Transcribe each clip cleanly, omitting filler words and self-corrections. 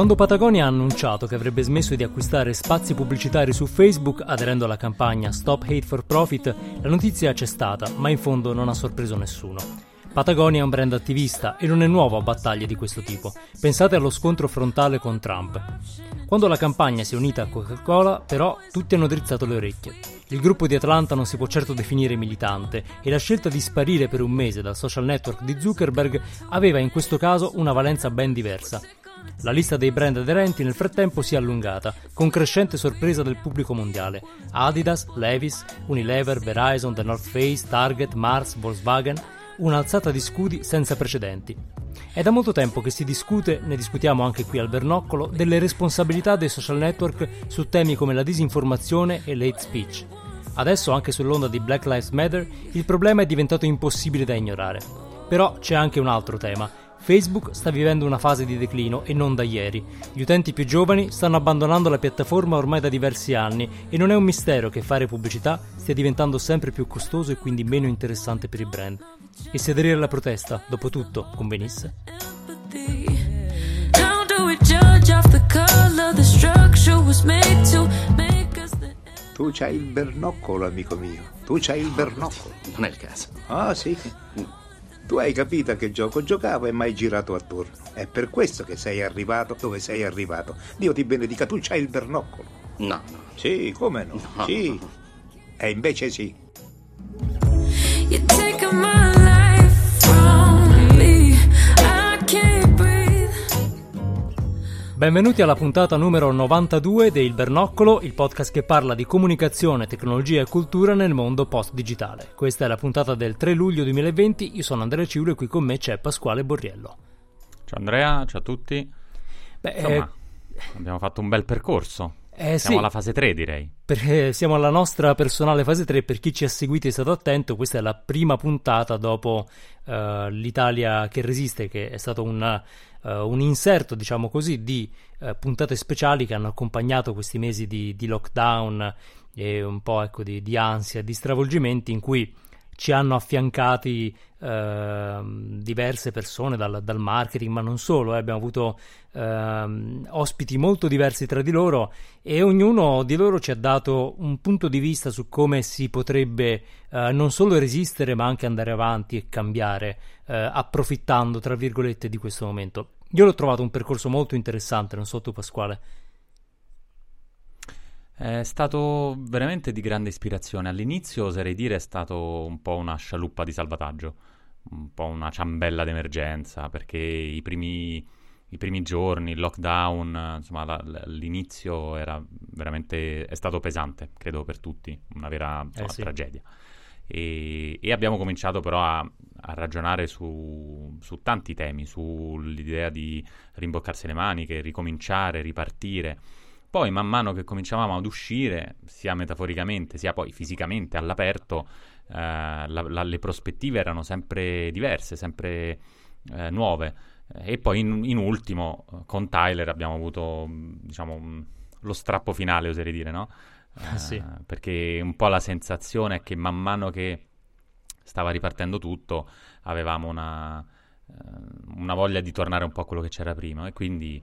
Quando Patagonia ha annunciato che avrebbe smesso di acquistare spazi pubblicitari su Facebook aderendo alla campagna Stop Hate for Profit, la notizia c'è stata, ma in fondo non ha sorpreso nessuno. Patagonia è un brand attivista e non è nuovo a battaglie di questo tipo. Pensate allo scontro frontale con Trump. Quando la campagna si è unita a Coca-Cola, però, tutti hanno drizzato le orecchie. Il gruppo di Atlanta non si può certo definire militante e la scelta di sparire per un mese dal social network di Zuckerberg aveva in questo caso una valenza ben diversa. La lista dei brand aderenti nel frattempo si è allungata, con crescente sorpresa del pubblico mondiale. Adidas, Levis, Unilever, Verizon, The North Face, Target, Mars, Volkswagen. Un'alzata di scudi senza precedenti. È da molto tempo che si discute, ne discutiamo anche qui al Bernoccolo, delle responsabilità dei social network su temi come la disinformazione e l'hate speech. Adesso, anche sull'onda di Black Lives Matter, il problema è diventato impossibile da ignorare. Però c'è anche un altro tema. Facebook sta vivendo una fase di declino e non da ieri. Gli utenti più giovani stanno abbandonando la piattaforma ormai da diversi anni e non è un mistero che fare pubblicità stia diventando sempre più costoso e quindi meno interessante per i brand. E se aderire alla protesta, dopo tutto, convenisse? Tu c'hai il bernoccolo, amico mio. Tu c'hai il bernoccolo. Non è il caso. Ah, sì? Tu hai capito a che gioco giocavo e mai girato attorno. È per questo che sei arrivato dove sei arrivato. Dio ti benedica, tu c'hai il bernoccolo. No. Sì, come no? No. Sì. E invece sì. Benvenuti alla puntata numero 92 di Il Bernoccolo, il podcast che parla di comunicazione, tecnologia e cultura nel mondo post-digitale. Questa è la puntata del 3 luglio 2020, io sono Andrea Ciulo e qui con me c'è Pasquale Borriello. Ciao Andrea, ciao a tutti. Insomma, abbiamo fatto un bel percorso. Siamo alla fase 3, direi. Siamo alla nostra personale fase 3. Per chi ci ha seguito e è stato attento, questa è la prima puntata dopo l'Italia che resiste, che è stato un inserto, diciamo così, di puntate speciali che hanno accompagnato questi mesi di lockdown e un po', ecco, di ansia, di stravolgimenti, in cui ci hanno affiancati diverse persone dal marketing, ma non solo. Abbiamo avuto ospiti molto diversi tra di loro e ognuno di loro ci ha dato un punto di vista su come si potrebbe non solo resistere, ma anche andare avanti e cambiare, approfittando, tra virgolette, di questo momento. Io l'ho trovato un percorso molto interessante, non so tu, Pasquale. È stato veramente di grande ispirazione. All'inizio, oserei dire, è stato un po' una scialuppa di salvataggio, un po' una ciambella d'emergenza, perché i primi giorni, il lockdown, insomma, l'inizio era veramente, è stato pesante, credo, per tutti, una vera tragedia. E abbiamo cominciato però a ragionare su tanti temi, sull'idea di rimboccarsi le maniche, ricominciare, ripartire. Poi, man mano che cominciavamo ad uscire, sia metaforicamente sia poi fisicamente all'aperto, le prospettive erano sempre diverse, sempre nuove. E poi in ultimo, con Tyler abbiamo avuto, diciamo, lo strappo finale, oserei dire, no? Sì. Perché un po' la sensazione è che man mano che stava ripartendo tutto, avevamo una voglia di tornare un po' a quello che c'era prima, e quindi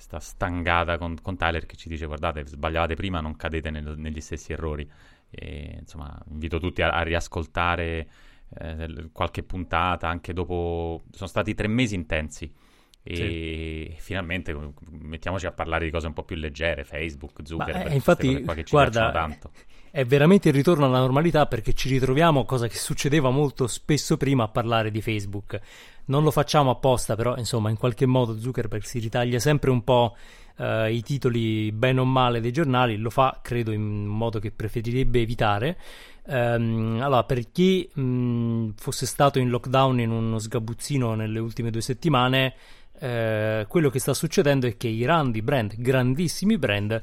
questa stangata con Tyler che ci dice: guardate, sbagliavate prima, non cadete negli stessi errori. E, insomma, invito tutti a riascoltare qualche puntata, anche dopo. Sono stati 3 mesi intensi e sì, finalmente mettiamoci a parlare di cose un po' più leggere, Facebook, Zuckerberg. Ma, infatti, qua che ci piacciono tanto. È veramente il ritorno alla normalità, perché ci ritroviamo, cosa che succedeva molto spesso prima, a parlare di Facebook. Non lo facciamo apposta, però insomma, in qualche modo Zuckerberg si ritaglia sempre un po' i titoli bene o male dei giornali. Lo fa, credo, in modo che preferirebbe evitare. Allora, per chi fosse stato in lockdown, in uno sgabuzzino nelle ultime 2 settimane, quello che sta succedendo è che i grandissimi brand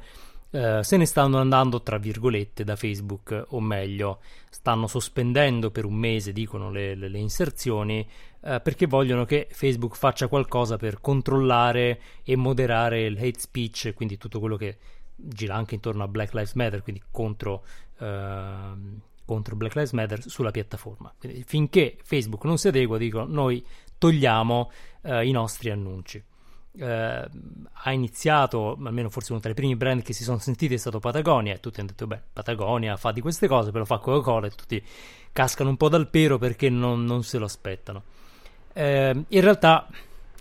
se ne stanno andando, tra virgolette, da Facebook, o meglio, stanno sospendendo per un mese, dicono, le inserzioni, perché vogliono che Facebook faccia qualcosa per controllare e moderare il hate speech, quindi tutto quello che gira anche intorno a Black Lives Matter, quindi contro Black Lives Matter sulla piattaforma. Quindi, finché Facebook non si adegua, dicono: noi togliamo i nostri annunci. ha iniziato, almeno forse uno tra i primi brand che si sono sentiti è stato Patagonia, e tutti hanno detto beh, Patagonia fa di queste cose, però fa Coca-Cola, e tutti cascano un po' dal pero perché non se lo aspettano. In realtà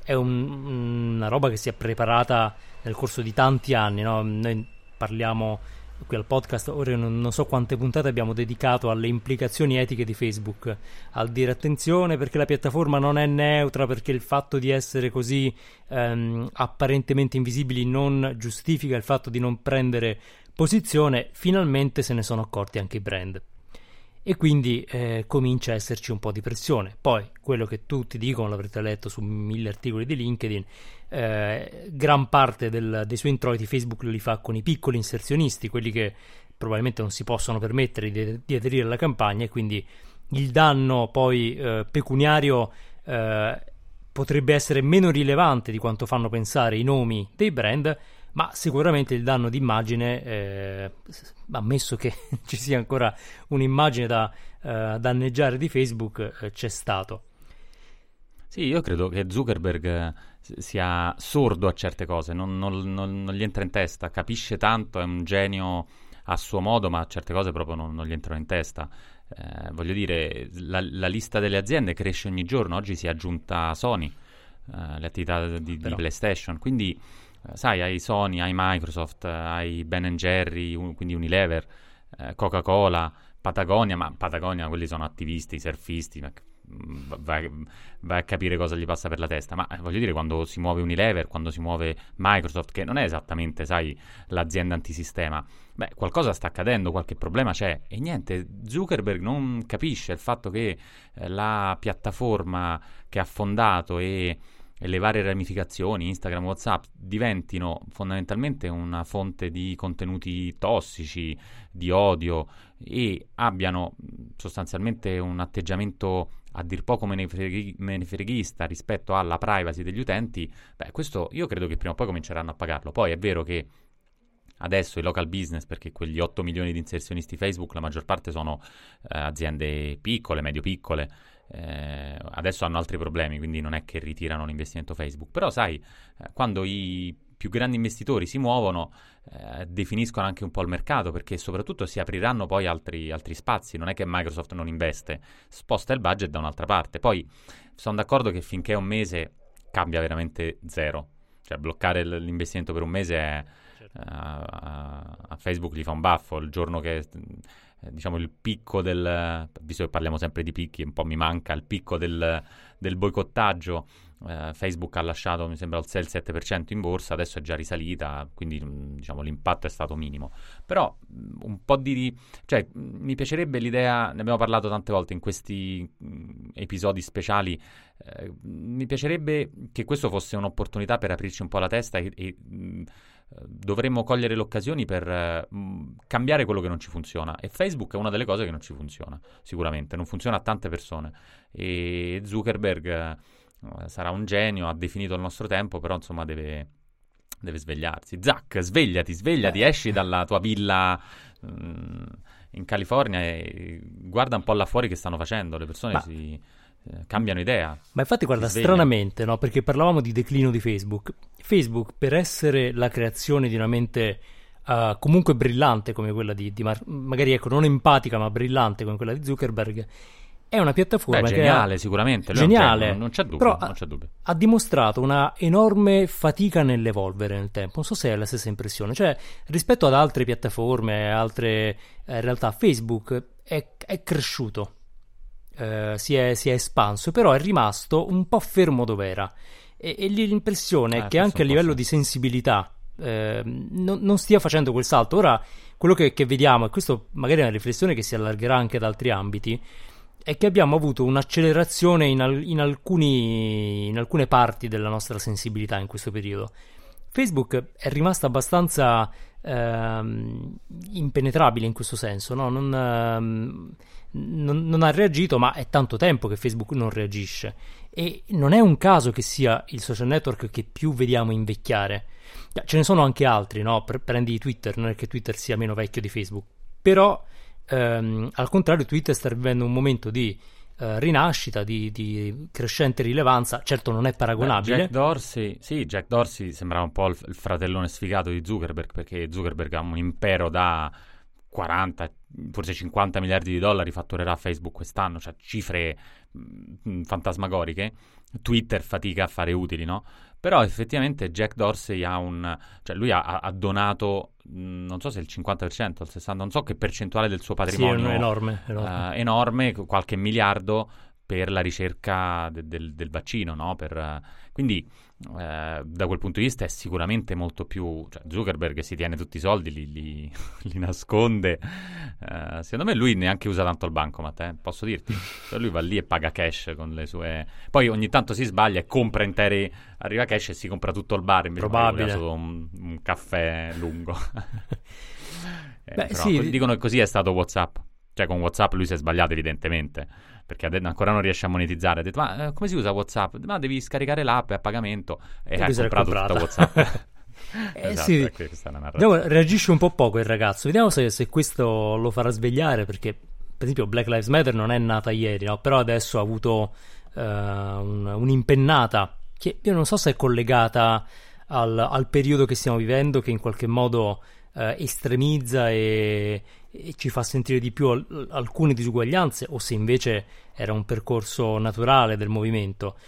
è una roba che si è preparata nel corso di tanti anni, no? Noi parliamo qui al podcast, ora non so quante puntate abbiamo dedicato alle implicazioni etiche di Facebook, al dire attenzione perché la piattaforma non è neutra, perché il fatto di essere così apparentemente invisibili non giustifica il fatto di non prendere posizione. Finalmente se ne sono accorti anche i brand e quindi comincia a esserci un po' di pressione. Poi quello che tutti dicono, l'avrete letto su 1000 articoli di LinkedIn, gran parte dei suoi introiti Facebook li fa con i piccoli inserzionisti, quelli che probabilmente non si possono permettere di aderire alla campagna, e quindi il danno poi pecuniario potrebbe essere meno rilevante di quanto fanno pensare i nomi dei brand, ma sicuramente il danno d'immagine, ammesso che ci sia ancora un'immagine da danneggiare di Facebook, c'è stato. Sì, io credo che Zuckerberg sia sordo a certe cose, non gli entra in testa, capisce tanto, è un genio a suo modo, ma certe cose proprio non gli entrano in testa. Voglio dire, la lista delle aziende cresce ogni giorno, oggi si è aggiunta Sony, le attività di PlayStation, quindi... Sai, hai Sony, hai Microsoft, hai Ben & Jerry, quindi Unilever, Coca-Cola, Patagonia, ma Patagonia quelli sono attivisti, surfisti, vai a capire cosa gli passa per la testa, ma voglio dire, quando si muove Unilever, quando si muove Microsoft, che non è esattamente, sai, l'azienda antisistema, beh, qualcosa sta accadendo, qualche problema c'è, e niente, Zuckerberg non capisce il fatto che la piattaforma che ha fondato e le varie ramificazioni, Instagram, Whatsapp, diventino fondamentalmente una fonte di contenuti tossici, di odio, e abbiano sostanzialmente un atteggiamento a dir poco menefreghista rispetto alla privacy degli utenti. Beh, questo io credo che prima o poi cominceranno a pagarlo. Poi è vero che adesso i local business, perché quegli 8 milioni di inserzionisti Facebook, la maggior parte sono aziende piccole, medio-piccole, adesso hanno altri problemi, quindi non è che ritirano l'investimento Facebook, però sai, quando i più grandi investitori si muovono definiscono anche un po' il mercato, perché soprattutto si apriranno poi altri spazi, non è che Microsoft non investe, sposta il budget da un'altra parte. Poi sono d'accordo che finché è un mese cambia veramente zero, cioè bloccare l'investimento per un mese è, a Facebook gli fa un baffo. Il giorno che diciamo il picco del, visto che parliamo sempre di picchi, un po' mi manca il picco del boicottaggio, Facebook ha lasciato, mi sembra, il 6-7% in borsa, adesso è già risalita, quindi diciamo l'impatto è stato minimo, però un po' di cioè mi piacerebbe l'idea, ne abbiamo parlato tante volte in questi episodi speciali, mi piacerebbe che questo fosse un'opportunità per aprirci un po' la testa, e dovremmo cogliere le occasioni per cambiare quello che non ci funziona, e Facebook è una delle cose che non ci funziona, sicuramente non funziona a tante persone, e Zuckerberg sarà un genio, ha definito il nostro tempo, però insomma deve svegliarsi. Zack, svegliati, esci dalla tua villa in California e guarda un po' là fuori che stanno facendo, le persone si... cambiano idea. Ma infatti guarda, stranamente, no? Perché parlavamo di declino di Facebook, per essere la creazione di una mente comunque brillante come quella di magari, ecco, non empatica ma brillante come quella di Zuckerberg, è una piattaforma geniale, che sicuramente geniale, non c'è dubbio, però ha dimostrato una enorme fatica nell'evolvere nel tempo. Non so se è la stessa impressione, cioè rispetto ad altre piattaforme, altre realtà, Facebook è cresciuto, si è espanso, però è rimasto un po' fermo dov'era, e l'impressione è che anche a livello di sensibilità non stia facendo quel salto. Ora quello che vediamo, e questo magari è una riflessione che si allargherà anche ad altri ambiti, è che abbiamo avuto un'accelerazione in alcune parti della nostra sensibilità in questo periodo. Facebook è rimasta abbastanza impenetrabile in questo senso, no? Non ha reagito, ma è tanto tempo che Facebook non reagisce, e non è un caso che sia il social network che più vediamo invecchiare. Ce ne sono anche altri, no? Prendi Twitter, non è che Twitter sia meno vecchio di Facebook, però al contrario Twitter sta vivendo un momento di rinascita, di crescente rilevanza. Certo non è paragonabile. Jack Dorsey sembrava un po' il fratellone sfigato di Zuckerberg, perché Zuckerberg ha un impero da 40, forse 50 miliardi di dollari fatturerà Facebook quest'anno, cioè cifre fantasmagoriche. Twitter fatica a fare utili, no? Però effettivamente Jack Dorsey ha donato, non so se il 50%, il 60%, non so che percentuale del suo patrimonio, sì, enorme, qualche miliardo per la ricerca del vaccino, no? Quindi da quel punto di vista è sicuramente molto più, cioè Zuckerberg si tiene tutti i soldi, li nasconde, secondo me lui neanche usa tanto il bancomat, posso dirti, lui va lì e paga cash con le sue, poi ogni tanto si sbaglia e compra interi, arriva cash e si compra tutto il bar invece probabile solo un caffè lungo. Beh, però, sì. Dicono che così è stato WhatsApp, cioè con WhatsApp lui si è sbagliato evidentemente, perché ancora non riesce a monetizzare. Ha detto, ma come si usa WhatsApp? Ma devi scaricare l'app a pagamento, e ha comprato tutta WhatsApp. Esatto, sì. Questa è una narrazione. Reagisce un po' poco il ragazzo, vediamo se questo lo farà svegliare, perché per esempio Black Lives Matter non è nata ieri, no? Però adesso ha avuto un'impennata che io non so se è collegata al periodo che stiamo vivendo, che in qualche modo estremizza e ci fa sentire di più alcune disuguaglianze, o se invece era un percorso naturale del movimento.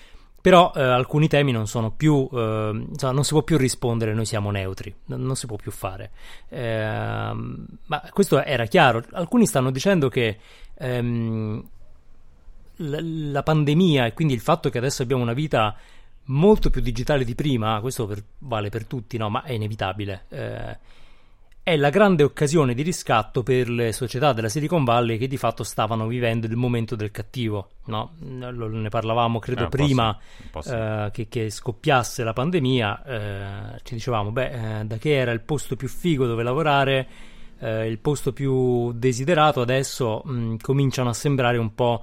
Però alcuni temi non sono più, non si può più rispondere noi siamo neutri, non si può più fare, ma questo era chiaro. Alcuni stanno dicendo che la pandemia, e quindi il fatto che adesso abbiamo una vita molto più digitale di prima, questo vale per tutti, no? Ma è inevitabile, è la grande occasione di riscatto per le società della Silicon Valley, che di fatto stavano vivendo il momento del cattivo, no? Ne parlavamo, credo, che scoppiasse la pandemia, ci dicevamo, da che era il posto più figo dove lavorare, il posto più desiderato, adesso cominciano a sembrare un po'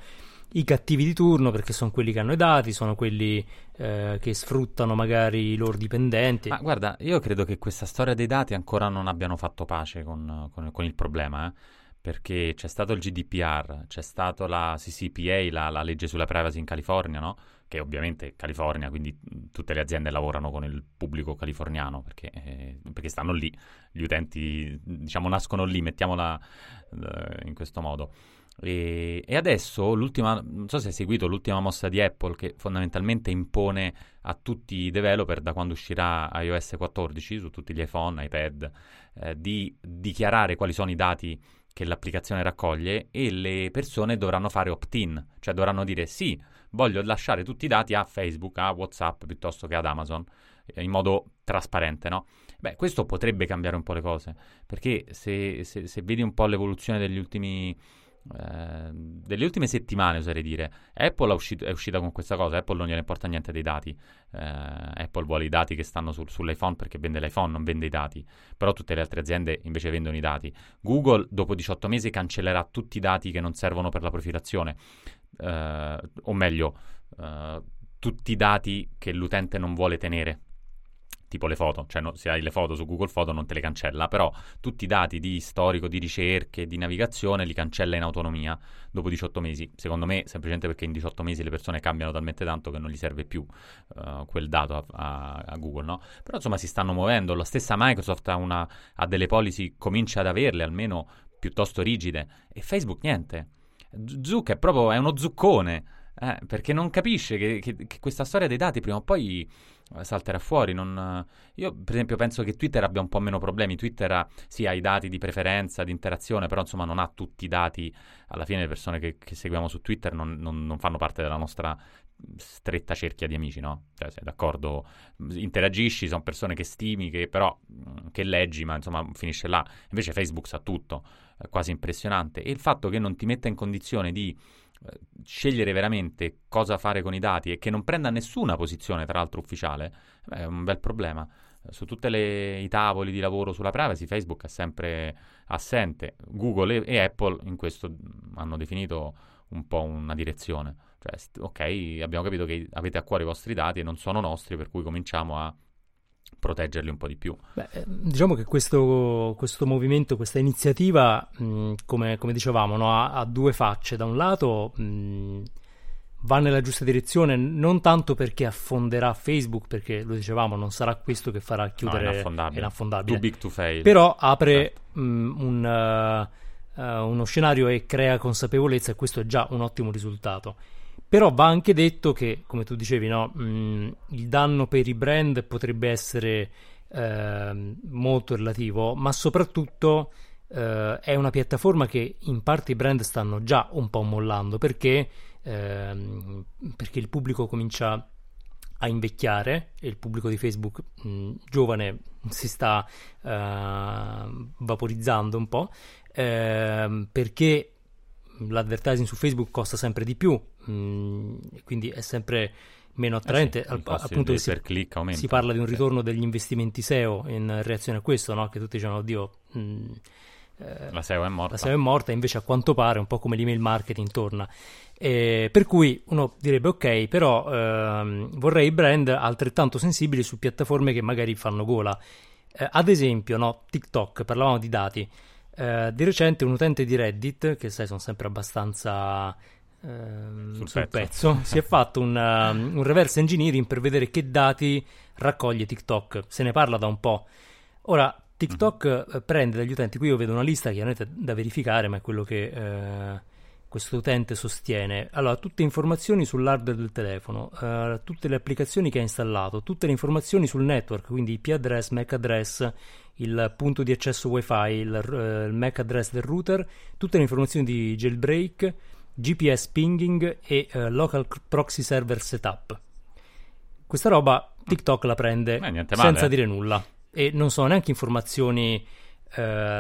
i cattivi di turno, perché sono quelli che hanno i dati, sono quelli che sfruttano magari i loro dipendenti. Ma guarda, io credo che questa storia dei dati ancora non abbiano fatto pace con il problema, perché c'è stato il GDPR, c'è stata la CCPA, la legge sulla privacy in California, no? Che ovviamente è California, quindi tutte le aziende lavorano con il pubblico californiano, perché stanno lì, gli utenti diciamo nascono lì, mettiamola in questo modo. E adesso non so se hai seguito l'ultima mossa di Apple, che fondamentalmente impone a tutti i developer, da quando uscirà iOS 14 su tutti gli iPhone, iPad, di dichiarare quali sono i dati che l'applicazione raccoglie, e le persone dovranno fare opt-in, cioè dovranno dire sì, voglio lasciare tutti i dati a Facebook, a WhatsApp piuttosto che ad Amazon, in modo trasparente, no? Beh, questo potrebbe cambiare un po' le cose, perché se vedi un po' l'evoluzione delle ultime settimane, oserei dire, Apple è uscita con questa cosa. Apple non gliene importa niente dei dati, Apple vuole i dati che stanno sull'iPhone, perché vende l'iPhone, non vende i dati. Però tutte le altre aziende invece vendono i dati. Google dopo 18 mesi cancellerà tutti i dati che non servono per la profilazione, o meglio, tutti i dati che l'utente non vuole tenere, tipo le foto, cioè se hai le foto su Google Foto non te le cancella, però tutti i dati di storico, di ricerche, di navigazione li cancella in autonomia dopo 18 mesi, secondo me semplicemente perché in 18 mesi le persone cambiano talmente tanto che non gli serve più quel dato a Google, no? Però insomma si stanno muovendo, la stessa Microsoft ha delle policy, comincia ad averle almeno piuttosto rigide, e Facebook niente. Zuck è uno zuccone, perché non capisce che questa storia dei dati prima o poi salterà fuori. Io per esempio penso che Twitter abbia un po' meno problemi. Twitter ha i dati di preferenza, di interazione, però insomma non ha tutti i dati. Alla fine le persone che seguiamo su Twitter non fanno parte della nostra stretta cerchia di amici, no? Cioè sei d'accordo, interagisci, sono persone che stimi, che leggi, ma insomma finisce là. Invece Facebook sa tutto, è quasi impressionante, e il fatto che non ti metta in condizione di scegliere veramente cosa fare con i dati, e che non prenda nessuna posizione tra l'altro ufficiale, è un bel problema. Su tutti i tavoli di lavoro sulla privacy Facebook è sempre assente. Google e Apple in questo hanno definito un po' una direzione, cioè ok, abbiamo capito che avete a cuore i vostri dati e non sono nostri, per cui cominciamo a proteggerli un po' di più. Beh, diciamo che questo movimento, questa iniziativa, come dicevamo, no, ha due facce. Da un lato va nella giusta direzione, non tanto perché affonderà Facebook, perché lo dicevamo, non sarà questo che farà chiudere, no, è inaffondabile. Too big to fail. Però apre uno scenario e crea consapevolezza, e questo è già un ottimo risultato. Però va anche detto che, come tu dicevi, no, il danno per i brand potrebbe essere molto relativo, ma soprattutto è una piattaforma che in parte i brand stanno già un po' mollando, perché il pubblico comincia a invecchiare, e il pubblico di Facebook giovane si sta vaporizzando un po', perché l'advertising su Facebook costa sempre di più, quindi è sempre meno attraente, appunto per click aumenta. Si parla di un ritorno degli investimenti SEO in reazione a questo, no? Che tutti dicono, oddio, la SEO è morta, invece a quanto pare un po' come l'email marketing torna, per cui uno direbbe ok, però vorrei brand altrettanto sensibili su piattaforme che magari fanno gola, ad esempio, no? TikTok, parlavamo di dati. Di recente un utente di Reddit, che sai sono sempre abbastanza sul pezzo. Si è fatto un reverse engineering per vedere che dati raccoglie TikTok. Se ne parla da un po'. Ora TikTok prende dagli utenti, qui io vedo una lista chiaramente da verificare, ma è quello che questo utente sostiene. Allora, tutte informazioni sull'hardware del telefono, tutte le applicazioni che ha installato, tutte le informazioni sul network, quindi IP address, MAC address, il punto di accesso wifi, il MAC address del router, tutte le informazioni di jailbreak, GPS pinging e local proxy server setup. Questa roba TikTok la prende senza dire nulla, e non sono neanche informazioni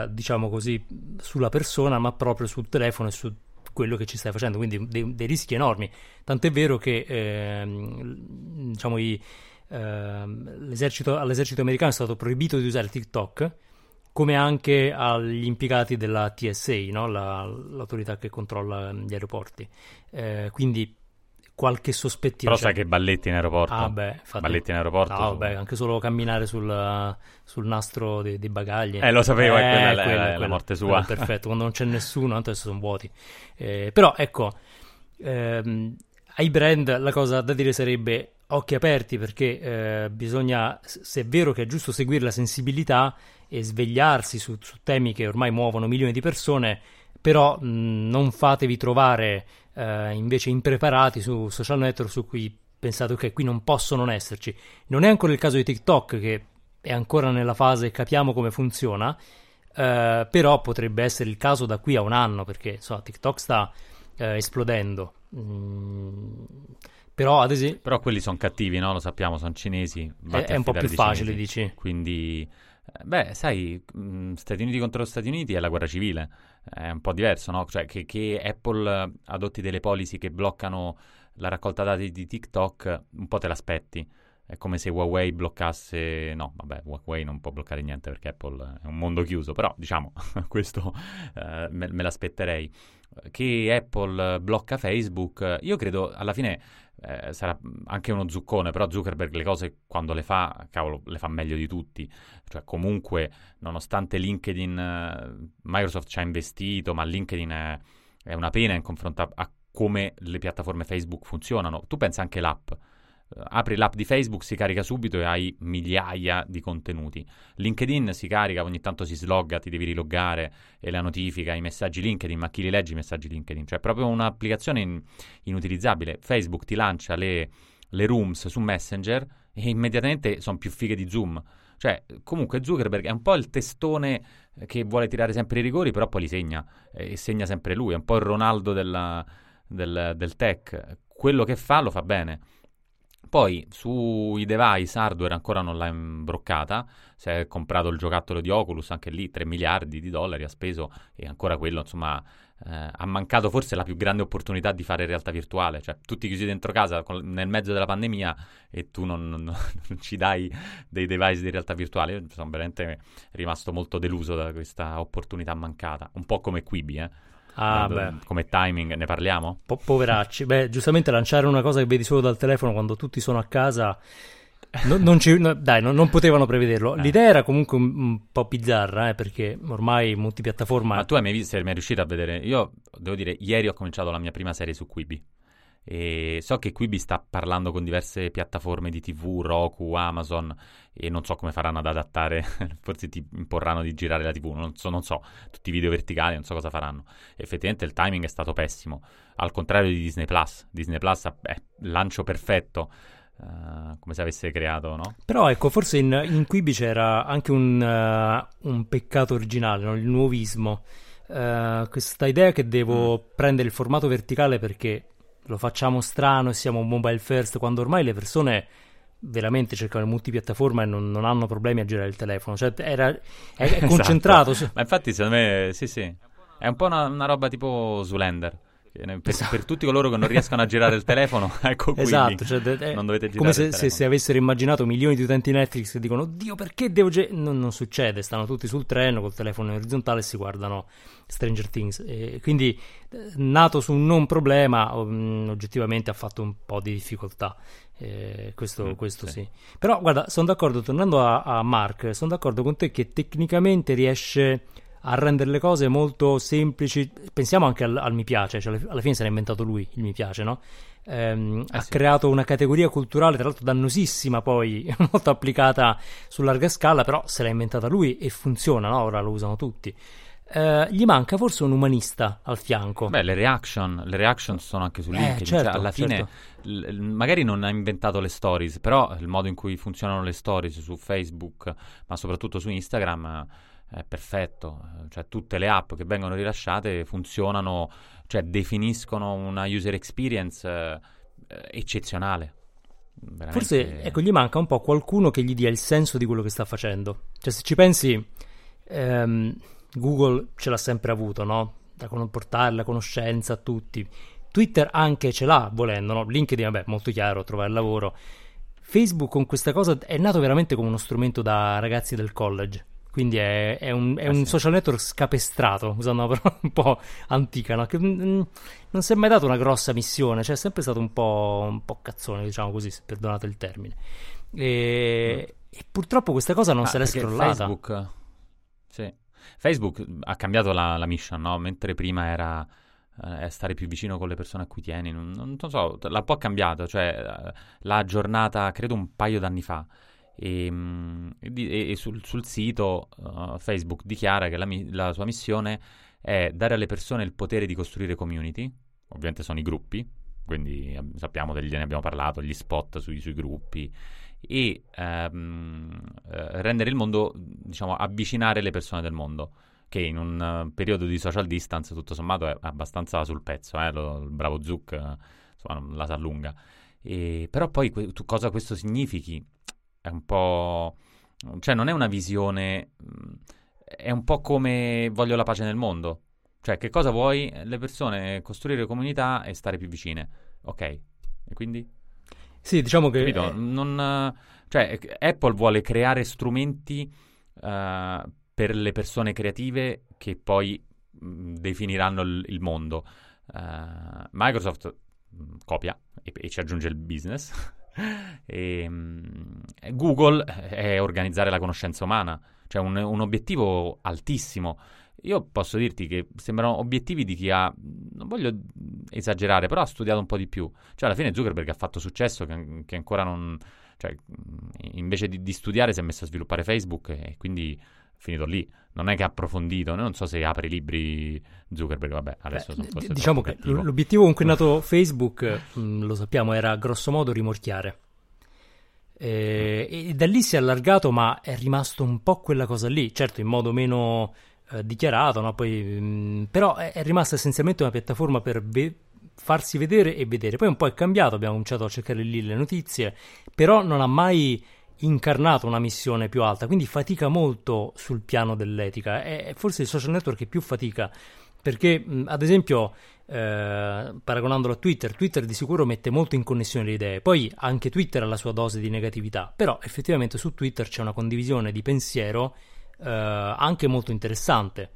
diciamo così sulla persona, ma proprio sul telefono e su quello che ci stai facendo, quindi dei rischi enormi, tant'è vero che diciamo all'esercito americano è stato proibito di usare TikTok, come anche agli impiegati della TSA, no? L'autorità che controlla gli aeroporti, quindi qualche sospettino. Però sai che balletti in aeroporto, balletti in aeroporto, anche solo camminare sul nastro dei bagagli, lo sapevo, è quella la morte sua, perfetto, quando non c'è nessuno, tanto adesso sono vuoti, però ecco, ai brand la cosa da dire sarebbe occhi aperti, perché bisogna, se è vero che è giusto seguire la sensibilità e svegliarsi su temi che ormai muovono milioni di persone, però non fatevi trovare invece impreparati su social network su cui pensate ok, qui non posso non esserci. Non è ancora il caso di TikTok, che è ancora nella fase capiamo come funziona, però potrebbe essere il caso da qui a un anno, perché insomma TikTok sta esplodendo. Però ad esempio, però quelli sono cattivi, no? Lo sappiamo, sono cinesi. È un po' più facile, dici. Quindi, beh, sai, Stati Uniti contro Stati Uniti è la guerra civile, è un po' diverso, no? Cioè che Apple adotti delle policy che bloccano la raccolta dati di TikTok, un po' te l'aspetti. È come se Huawei bloccasse, no, vabbè, Huawei non può bloccare niente perché Apple è un mondo chiuso, però diciamo, questo me l'aspetterei. Che Apple blocca Facebook, io credo alla fine sarà anche uno zuccone, però Zuckerberg le cose quando le fa, cavolo, le fa meglio di tutti, cioè comunque nonostante LinkedIn, Microsoft ci ha investito, ma LinkedIn è una pena in confronto a come le piattaforme Facebook funzionano. Tu pensa anche l'app, apri l'app di Facebook, si carica subito e hai migliaia di contenuti. LinkedIn si carica, ogni tanto si slogga, ti devi riloggare, e la notifica, i messaggi LinkedIn, ma chi li legge i messaggi LinkedIn? Cioè proprio un'applicazione inutilizzabile. Facebook ti lancia le rooms su Messenger e immediatamente sono più fighe di Zoom. Cioè comunque Zuckerberg è un po' il testone che vuole tirare sempre i rigori, però poi li segna, e segna sempre lui, è un po' il Ronaldo del tech. Quello che fa lo fa bene. Poi sui device hardware ancora non l'ha imbroccata, si è comprato il giocattolo di Oculus, anche lì 3 miliardi di dollari ha speso, e ancora quello, insomma, ha mancato forse la più grande opportunità di fare realtà virtuale, cioè tutti chiusi dentro casa nel mezzo della pandemia, e tu non ci dai dei device di realtà virtuale. Io sono veramente rimasto molto deluso da questa opportunità mancata, un po' come Quibi, come timing, ne parliamo? Poveracci, beh, giustamente lanciare una cosa che vedi solo dal telefono quando tutti sono a casa Non potevano prevederlo. L'idea era comunque un po' bizzarra, perché ormai multipiattaforma. Ma tu hai mai visto, mi è riuscito a vedere? Io devo dire, ieri ho cominciato la mia prima serie su Quibi. E so che Quibi sta parlando con diverse piattaforme di TV, Roku, Amazon, e non so come faranno ad adattare, forse ti imporranno di girare la TV, non so, tutti i video verticali, non so cosa faranno. Effettivamente il timing è stato pessimo, al contrario di Disney Plus è lancio perfetto, come se avesse creato, no? Però ecco, forse in Quibi c'era anche un peccato originale, no? Il nuovismo, questa idea che devo prendere il formato verticale perché lo facciamo strano e siamo mobile first, quando ormai le persone veramente cercano multipiattaforma e non hanno problemi a girare il telefono, cioè è concentrato. Esatto. Ma infatti secondo me sì, è un po' una roba tipo Zoolander, per tutti coloro che non riescono a girare il telefono, ecco qui. Esatto, cioè, non dovete girare, come se avessero immaginato milioni di utenti Netflix che dicono oddio perché devo non succede, stanno tutti sul treno col telefono in orizzontale e si guardano Stranger Things, e quindi nato su un non problema oggettivamente ha fatto un po' di difficoltà, questo sì. Però guarda, sono d'accordo, tornando a Mark, sono d'accordo con te che tecnicamente riesce a rendere le cose molto semplici. Pensiamo anche al mi piace, cioè alla fine se l'ha inventato lui il mi piace, no? Creato una categoria culturale, tra l'altro dannosissima poi, una volta applicata su larga scala, però se l'ha inventata lui e funziona, no? Ora lo usano tutti. Gli manca forse un umanista al fianco. Beh, le reaction sono anche su LinkedIn, certo, cioè, alla fine magari non ha inventato le stories, però il modo in cui funzionano le stories su Facebook, ma soprattutto su Instagram, è perfetto, cioè tutte le app che vengono rilasciate funzionano, cioè definiscono una user experience eccezionale. Veramente. Forse ecco, gli manca un po' qualcuno che gli dia il senso di quello che sta facendo, cioè se ci pensi Google ce l'ha sempre avuto, no? Da portare la conoscenza a tutti. Twitter anche ce l'ha volendo, no? LinkedIn, vabbè, molto chiaro, trovare lavoro. Facebook con questa cosa è nato veramente come uno strumento da ragazzi del college. Quindi è un social network scapestrato, usando una parola un po' antica, no? Che non si è mai dato una grossa missione, cioè è sempre stato un po' cazzone, diciamo così, se perdonate il termine. E purtroppo questa cosa non se l'è scrollata. Facebook, sì. Facebook ha cambiato la mission, no? Mentre prima era stare più vicino con le persone a cui tieni, non so, l'ha un po' cambiato, cioè l'ha aggiornata credo un paio d'anni fa. E sul sito Facebook dichiara che la sua missione è dare alle persone il potere di costruire community. Ovviamente sono i gruppi, quindi sappiamo, ne abbiamo parlato, gli spot sui gruppi, e rendere il mondo, diciamo, avvicinare le persone del mondo, che in un periodo di social distance tutto sommato è abbastanza sul pezzo, il bravo Zuck insomma, la sa lunga. Però poi cosa questo significhi? È un po', cioè non è una visione, è un po' come voglio la pace nel mondo, cioè che cosa vuoi? Le persone, costruire comunità e stare più vicine, ok, e quindi? Sì, diciamo che cioè Apple vuole creare strumenti per le persone creative che poi definiranno il mondo. Microsoft copia e ci aggiunge il business. E Google è organizzare la conoscenza umana, cioè un obiettivo altissimo. Io posso dirti che sembrano obiettivi di chi ha, non voglio esagerare, però ha studiato un po' di più, cioè alla fine Zuckerberg ha fatto successo che ancora non, cioè invece di studiare si è messo a sviluppare Facebook e quindi finito lì, non è che ha approfondito. Non so se apre i libri Zuckerberg, vabbè, adesso sono forse diciamo che cattivo. L'obiettivo con cui è nato Facebook, lo sappiamo, era grosso modo rimorchiare, e da lì si è allargato, ma è rimasto un po' quella cosa lì, certo in modo meno dichiarato, no? Poi, però è rimasta essenzialmente una piattaforma per farsi vedere e vedere. Poi un po' è cambiato, abbiamo cominciato a cercare lì le notizie, però non ha mai incarnato una missione più alta, quindi fatica molto sul piano dell'etica. È forse il social network che più fatica, perché ad esempio paragonandolo a Twitter di sicuro mette molto in connessione le idee, poi anche Twitter ha la sua dose di negatività, però effettivamente su Twitter c'è una condivisione di pensiero anche molto interessante.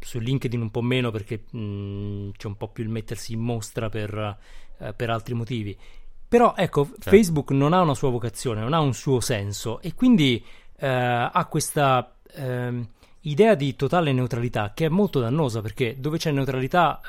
Su LinkedIn un po' meno, perché c'è un po' più il mettersi in mostra per altri motivi. Però ecco, certo, Facebook non ha una sua vocazione, non ha un suo senso, e quindi ha questa idea di totale neutralità che è molto dannosa, perché dove c'è neutralità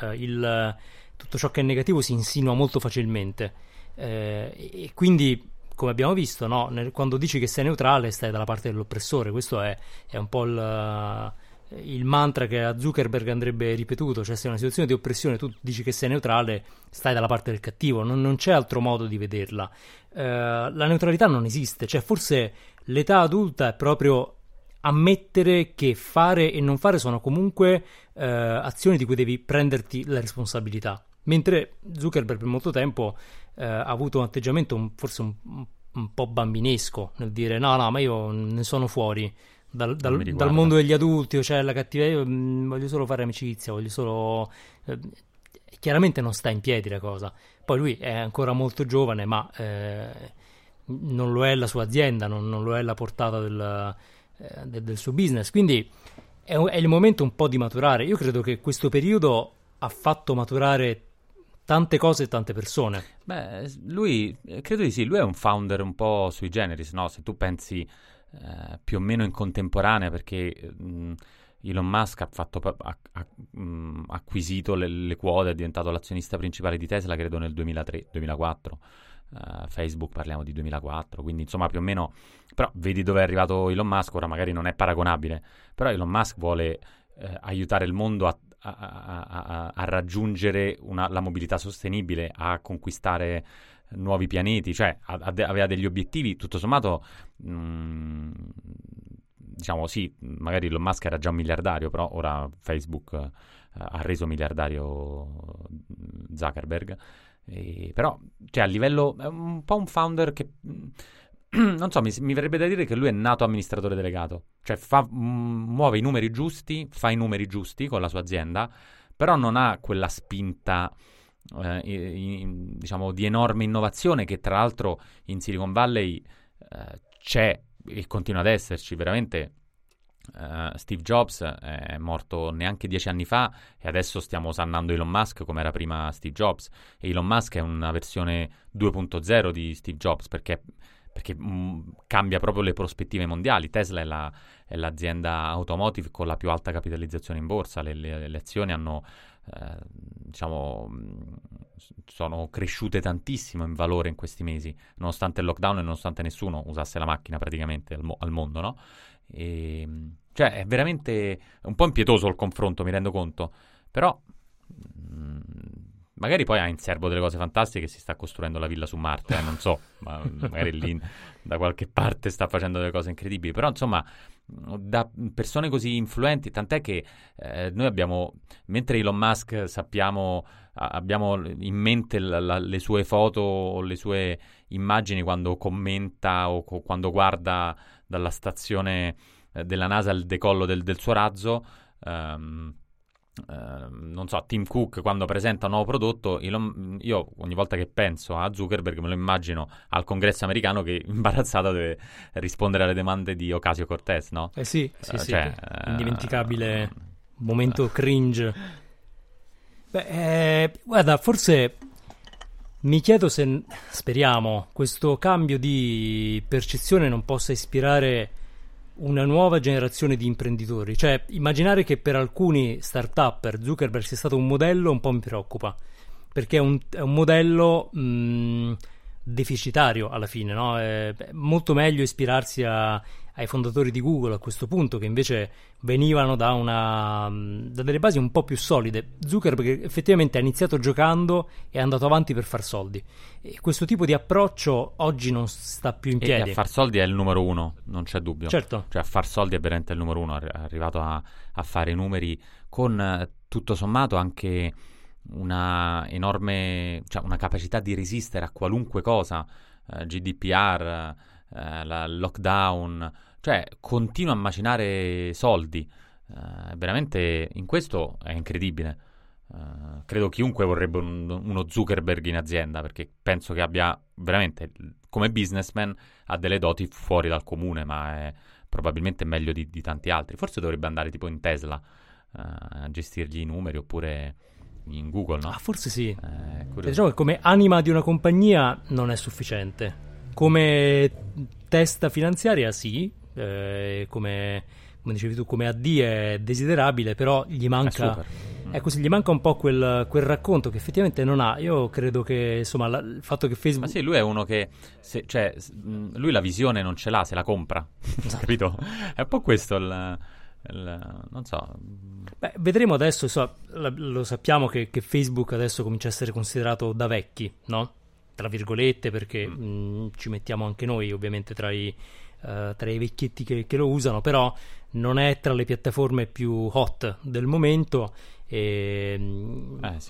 tutto ciò che è negativo si insinua molto facilmente, e quindi, come abbiamo visto, no? Quando dici che sei neutrale stai dalla parte dell'oppressore. Questo è un po' il mantra che a Zuckerberg andrebbe ripetuto, cioè se è una situazione di oppressione tu dici che sei neutrale, stai dalla parte del cattivo, non c'è altro modo di vederla. La neutralità non esiste, cioè forse l'età adulta è proprio ammettere che fare e non fare sono comunque azioni di cui devi prenderti la responsabilità, mentre Zuckerberg per molto tempo ha avuto un atteggiamento forse un po' bambinesco nel dire no ma io ne sono fuori dal mondo degli adulti, cioè la cattiveria, io voglio solo fare amicizia, voglio solo... chiaramente non sta in piedi la cosa. Poi lui è ancora molto giovane, ma non lo è la sua azienda, non lo è la portata del suo business, quindi è il momento un po' di maturare. Io credo che questo periodo ha fatto maturare tante cose e tante persone. Beh, lui, credo di sì, lui è un founder un po' sui generis, no? Se tu pensi più o meno in contemporanea, perché Elon Musk ha acquisito le quote, è diventato l'azionista principale di Tesla credo nel 2003-2004, Facebook parliamo di 2004, quindi insomma più o meno, però vedi dove è arrivato Elon Musk. Ora magari non è paragonabile, però Elon Musk vuole aiutare il mondo a raggiungere la mobilità sostenibile, a conquistare nuovi pianeti, cioè aveva degli obiettivi, tutto sommato diciamo sì, magari Elon Musk era già un miliardario, però ora Facebook ha reso miliardario Zuckerberg, però cioè, a livello è un po' un founder che non so, mi verrebbe da dire che lui è nato amministratore delegato, cioè muove i numeri giusti, fa i numeri giusti con la sua azienda, però non ha quella spinta diciamo di enorme innovazione che tra l'altro in Silicon Valley c'è e continua ad esserci veramente. Steve Jobs è morto neanche 10 anni fa e adesso stiamo osannando Elon Musk come era prima Steve Jobs, e Elon Musk è una versione 2.0 di Steve Jobs perché cambia proprio le prospettive mondiali. Tesla è l'azienda automotive con la più alta capitalizzazione in borsa, le azioni hanno diciamo sono cresciute tantissimo in valore in questi mesi, nonostante il lockdown e nonostante nessuno usasse la macchina praticamente al mondo, no? E, cioè è veramente un po' impietoso il confronto, mi rendo conto, però magari poi ha in serbo delle cose fantastiche, si sta costruendo la villa su Marte, non so, ma magari lì da qualche parte sta facendo delle cose incredibili, però insomma da persone così influenti, tant'è che noi abbiamo, mentre Elon Musk sappiamo, abbiamo in mente le sue foto o le sue immagini quando commenta o quando guarda dalla stazione della NASA il decollo del suo razzo, non so, Tim Cook quando presenta un nuovo prodotto, io ogni volta che penso a Zuckerberg me lo immagino al congresso americano che imbarazzato deve rispondere alle domande di Ocasio-Cortez, no? Eh sì, cioè, indimenticabile momento cringe. Beh, guarda, forse mi chiedo se, speriamo, questo cambio di percezione non possa ispirare una nuova generazione di imprenditori, cioè immaginare che per alcuni start-upper Zuckerberg sia stato un modello un po' mi preoccupa, perché è un modello deficitario alla fine, no? È molto meglio ispirarsi ai fondatori di Google a questo punto, che invece venivano da delle basi un po' più solide. Zuckerberg effettivamente ha iniziato giocando e è andato avanti per far soldi, e questo tipo di approccio oggi non sta più in piedi. E a far soldi è il numero uno, non c'è dubbio, certo, cioè a far soldi è veramente il numero uno, è arrivato a fare i numeri con tutto sommato anche una enorme, cioè una capacità di resistere a qualunque cosa, GDPR, la lockdown, cioè continua a macinare soldi, veramente in questo è incredibile. Credo chiunque vorrebbe uno Zuckerberg in azienda, perché penso che abbia veramente, come businessman, ha delle doti fuori dal comune, ma è probabilmente meglio di tanti altri. Forse dovrebbe andare tipo in Tesla a gestirgli i numeri, oppure in Google, no? Ah, forse sì. Diciamo che come anima di una compagnia non è sufficiente. Come testa finanziaria sì, come dicevi tu, come AD è desiderabile, però gli manca, è così, gli manca un po' quel racconto che effettivamente non ha. Io credo che, insomma, il fatto che Facebook... Ma sì, lui è uno che, lui la visione non ce l'ha, se la compra, esatto. Capito? È un po' questo non so. Beh, vedremo adesso, lo sappiamo che Facebook adesso comincia a essere considerato da vecchi, no? Tra virgolette, perché ci mettiamo anche noi, ovviamente, tra i vecchietti che lo usano, però non è tra le piattaforme più hot del momento e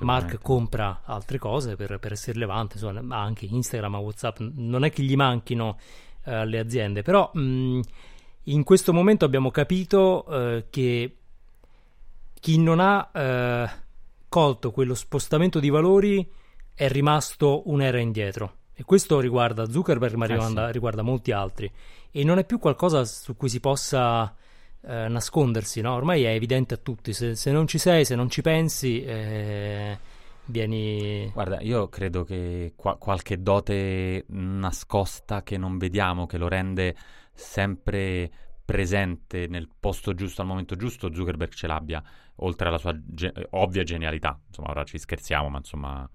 Mark compra altre cose per essere rilevante, insomma, ma anche Instagram, Whatsapp, non è che gli manchino le aziende, però in questo momento abbiamo capito che chi non ha colto quello spostamento di valori è rimasto un'era indietro, e questo riguarda Zuckerberg, ma riguarda molti altri, e non è più qualcosa su cui si possa nascondersi, no? Ormai è evidente a tutti, se non ci sei, se non ci pensi, vieni... Guarda, io credo che qualche dote nascosta che non vediamo, che lo rende sempre presente nel posto giusto al momento giusto, Zuckerberg ce l'abbia, oltre alla sua ovvia genialità, insomma, ora ci scherziamo, ma insomma...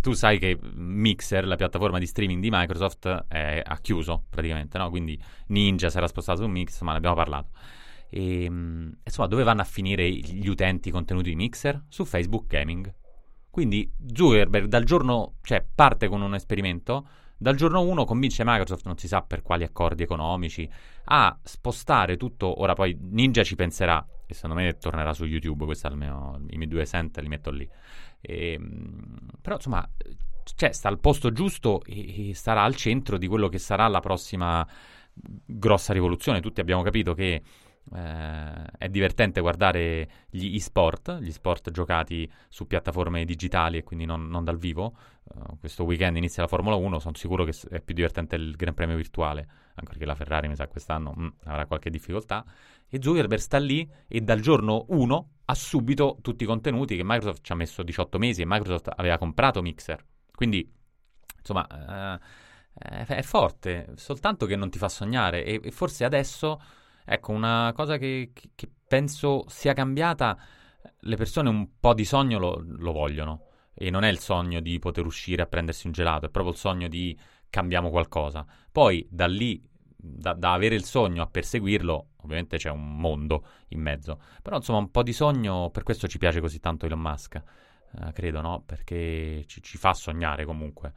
Tu sai che Mixer, la piattaforma di streaming di Microsoft, ha chiuso praticamente, no? Quindi Ninja si era spostato su Mixer, ma ne abbiamo parlato. E, insomma, dove vanno a finire gli utenti contenuti di Mixer? Su Facebook Gaming. Quindi Zuckerberg parte con un esperimento, dal giorno 1 convince Microsoft, non si sa per quali accordi economici, a spostare tutto. Ora poi Ninja ci penserà, e secondo me tornerà su YouTube, questo almeno i miei 2 cent li metto lì. Però insomma, sta al posto giusto e sarà al centro di quello che sarà la prossima grossa rivoluzione. Tutti abbiamo capito che è divertente guardare gli sport giocati su piattaforme digitali e quindi non dal vivo. Questo weekend inizia la Formula 1, sono sicuro che è più divertente il Gran Premio virtuale, anche perché la Ferrari mi sa quest'anno avrà qualche difficoltà, e Zuckerberg sta lì e dal giorno 1 ha subito tutti i contenuti che Microsoft ci ha messo 18 mesi e Microsoft aveva comprato Mixer, quindi insomma è forte, soltanto che non ti fa sognare, e forse adesso... Ecco, una cosa che penso sia cambiata, le persone un po' di sogno lo vogliono, e non è il sogno di poter uscire a prendersi un gelato, è proprio il sogno di cambiamo qualcosa. Poi da lì, da avere il sogno a perseguirlo, ovviamente c'è un mondo in mezzo, però insomma un po' di sogno, per questo ci piace così tanto Elon Musk, credo, no? Perché ci fa sognare comunque.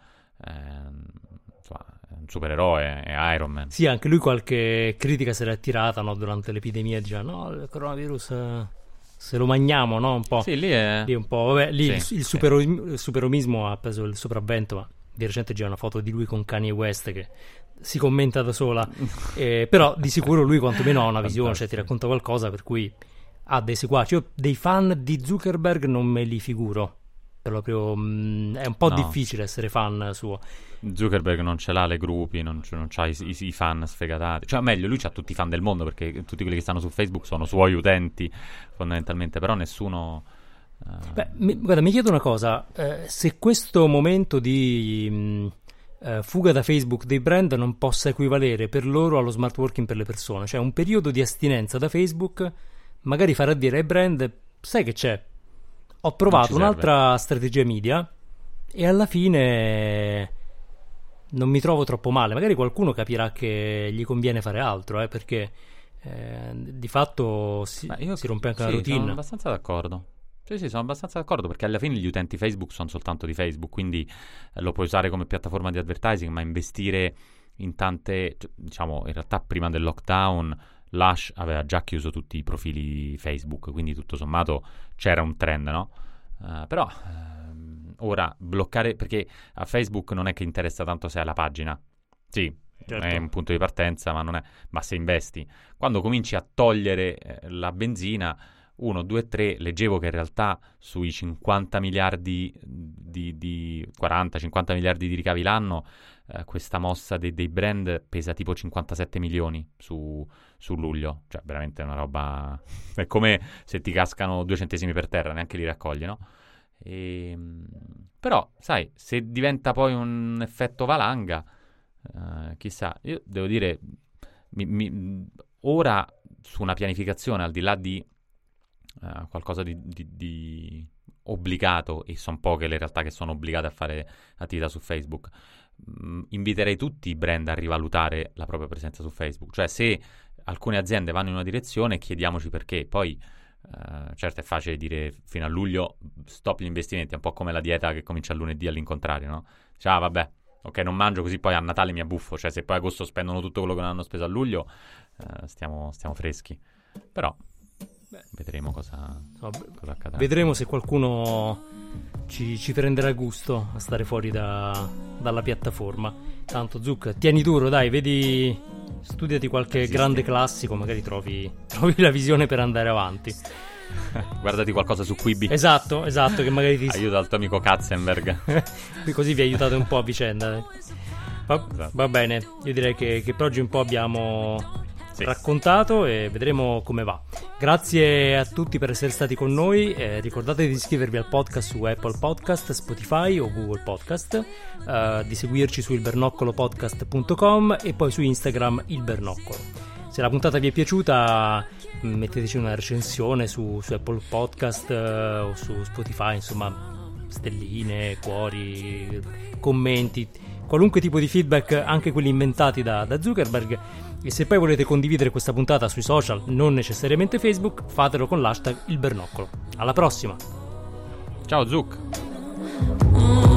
Un supereroe, è Iron Man. Sì, anche lui qualche critica se l'è attirata, no? Durante l'epidemia, diceva no, il coronavirus se lo mangiamo, no? Un po'. Sì, lì un po'. Vabbè, lì sì, il superomismo ha preso il sopravvento, ma di recente c'è una foto di lui con Kanye West che si commenta da sola. Però di sicuro lui quantomeno ha una visione, cioè ti racconta qualcosa, per cui ha dei seguaci. Io dei fan di Zuckerberg non me li figuro. Proprio è un po' difficile essere fan suo. Zuckerberg non ce l'ha le gruppi, non c'ha i fan sfegatati, cioè meglio, lui c'ha tutti i fan del mondo, perché tutti quelli che stanno su Facebook sono suoi utenti fondamentalmente, però nessuno guarda, mi chiedo una cosa, se questo momento di fuga da Facebook dei brand non possa equivalere per loro allo smart working per le persone, cioè un periodo di astinenza da Facebook magari farà dire ai brand: sai che c'è, ho provato un'altra strategia media e alla fine non mi trovo troppo male. Magari qualcuno capirà che gli conviene fare altro, perché di fatto si rompe anche la routine. Sono abbastanza d'accordo. Sì, sono abbastanza d'accordo, perché alla fine gli utenti Facebook sono soltanto di Facebook, quindi lo puoi usare come piattaforma di advertising, ma investire in tante... Diciamo, in realtà prima del lockdown... Lush aveva già chiuso tutti i profili Facebook, quindi tutto sommato c'era un trend, no? Però ora bloccare, perché a Facebook non è che interessa tanto se hai la pagina, sì, certo, è un punto di partenza, ma non è, ma se investi, quando cominci a togliere la benzina, 1, 2, 3, leggevo che in realtà sui 50 miliardi di 40-50 miliardi di ricavi l'anno, questa mossa dei brand pesa tipo 57 milioni su luglio, cioè veramente una roba, è come se ti cascano 2 centesimi per terra, neanche li raccogli, no? Però sai, se diventa poi un effetto valanga, chissà, io devo dire, ora su una pianificazione al di là di qualcosa di obbligato, e sono poche le realtà che sono obbligate a fare attività su Facebook, inviterei tutti i brand a rivalutare la propria presenza su Facebook. Cioè, se alcune aziende vanno in una direzione, chiediamoci perché. Poi certo, è facile dire fino a luglio stop gli investimenti, è un po' come la dieta che comincia lunedì all'incontrario, no? Cioè, vabbè, ok, non mangio così poi a Natale mi abbuffo. Cioè, se poi agosto spendono tutto quello che non hanno speso a luglio, stiamo freschi. Però vedremo cosa accadrà. Vedremo se qualcuno ci prenderà gusto a stare fuori dalla piattaforma. Tanto, Zuc, tieni duro, dai, vedi, studiati qualche grande classico, magari trovi la visione per andare avanti. Guardati qualcosa su Quibi. Esatto, che magari ti aiuta il tuo amico Katzenberg. Così vi aiutate un po' a vicenda. Va bene, io direi che per oggi un po' abbiamo raccontato e vedremo come va. Grazie a tutti per essere stati con noi, ricordate di iscrivervi al podcast su Apple Podcast, Spotify o Google Podcast, di seguirci su ilbernoccolopodcast.com e poi su Instagram Il Bernoccolo. Se la puntata vi è piaciuta, metteteci una recensione su Apple Podcast o su Spotify, insomma, stelline, cuori, commenti, qualunque tipo di feedback, anche quelli inventati da Zuckerberg. E se poi volete condividere questa puntata sui social, non necessariamente Facebook, fatelo con l'hashtag Il Bernoccolo. Alla prossima. Ciao Zuc.